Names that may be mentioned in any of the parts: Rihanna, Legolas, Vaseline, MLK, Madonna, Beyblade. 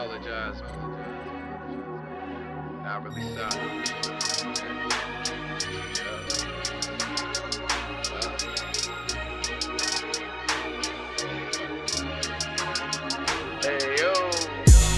apologize. Not really sorry. Hey yo.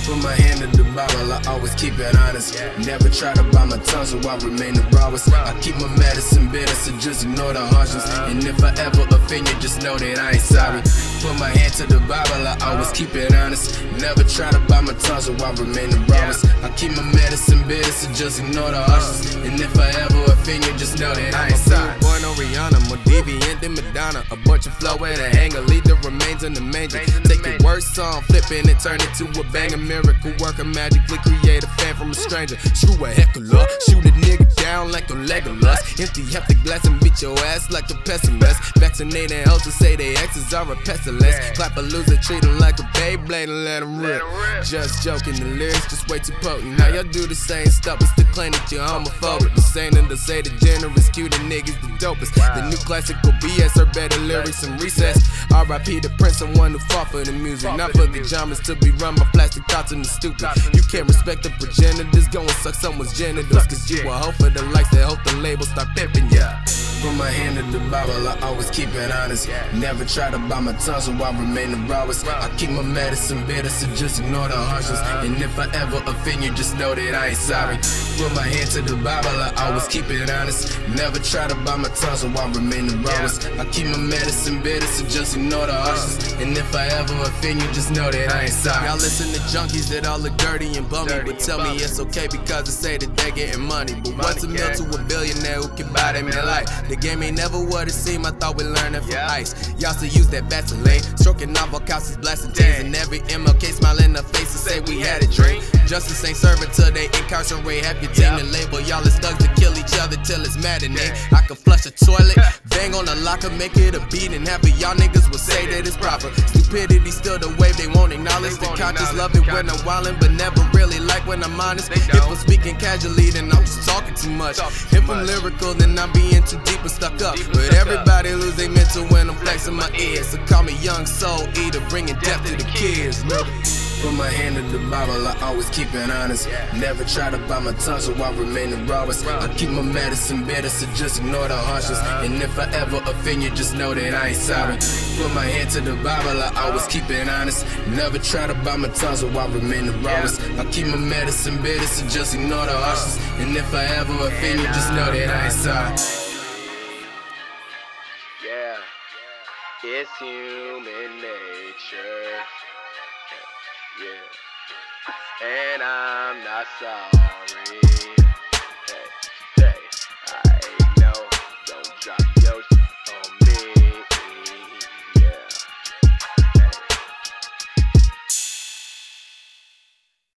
Put my hand in the bottle, I always keep it honest. Never try to buy my tongue, so I remain the rawest. I keep my medicine bitter, so just ignore the harshness. And if I ever offend you, just know that I ain't sorry. Put my hand to the bottle, I always keep it honest. Never try to buy my tongue, so I remain the rawest. I keep my medicine bitter, so just ignore the harshness. And if I ever offend you, just know that I ain't sorry. Born on Rihanna, more deviant than Madonna. A bunch of flow and a anger, leave the remains in the manger. Take your worst song, flip it and turn it to a banger. Miracle worker, magically create a fan from a stranger. Screw a heckler, shoot a nigga down like a Legolas. Empty half the glass and beat your ass like the pessimist. Vaccinating hoes to say they exes are a pestilence. Clap a loser, treat him like a Beyblade and let him rip. Just joking, the lyrics just way too potent. Now y'all do the same stuff, it's to claim that you're homophobic. The same thing to say the generous, cute the niggas the dopest. The new classical BS are better lyrics and recess. R.I.P. the prince, someone who fought for the music. Not for the genres to be run by plastic thoughts. Stupid. You can't respect the progenitors, go and suck someone's genitals. Cause you a hoe for the likes that hope the label stop pimping ya. Put my hand in the bottle, I always keep it honest. Never try to buy my tongue, so I remain the rawest. I keep my medicine bitter, so just ignore the harshness. And if I ever offend you, just know that I ain't sorry. Put my hand to the bottle, I always keep it honest. Never try to buy my tongue, so I remain the rawest. I keep my medicine bitter, so just ignore the harshness. And if I ever offend you, just know that I ain't sorry. Now listen to junkies that all look dirty and bummy, but tell me it's okay because they say that they getting money. But once a meal to a billionaire who can buy them in life. The game ain't never what it seemed, I thought we learned it from ICE. Y'all still use that Vaseline, stroking off all couches, blasting teens, and every MLK smile in the face to say we had a dream. Justice ain't serving till they incarcerate half your team. The label y'all is thugs to kill each other till it's maddening. I could flush a toilet, bang on a locker, make it a beat, and half of y'all niggas will say that it's proper. Stupidity still the wave, they won't acknowledge. The conscious love it when I'm wildin', but never really like when I'm honest. If I'm speaking casually, then I'm just talking too much. If I'm lyrical, then I'm being too deep and stuck up. But everybody lose their mental when I'm flexing my ears. So call me young soul eater, bringing death to the kids. Put my hand in the bottle, I always keep it honest. Never try to buy my tongue, so I remain the rawest. I keep my medicine bitter, so just ignore the harshness. And if I ever offend you, just know that I ain't sorry. Put my hand to the bottle, I always keep it honest. Never try to buy my tongue, so I remain the rawest. I keep my medicine bitter, so just ignore the harshness. And if I ever offend you, just know that I ain't sorry. It's human nature, and I'm not sorry.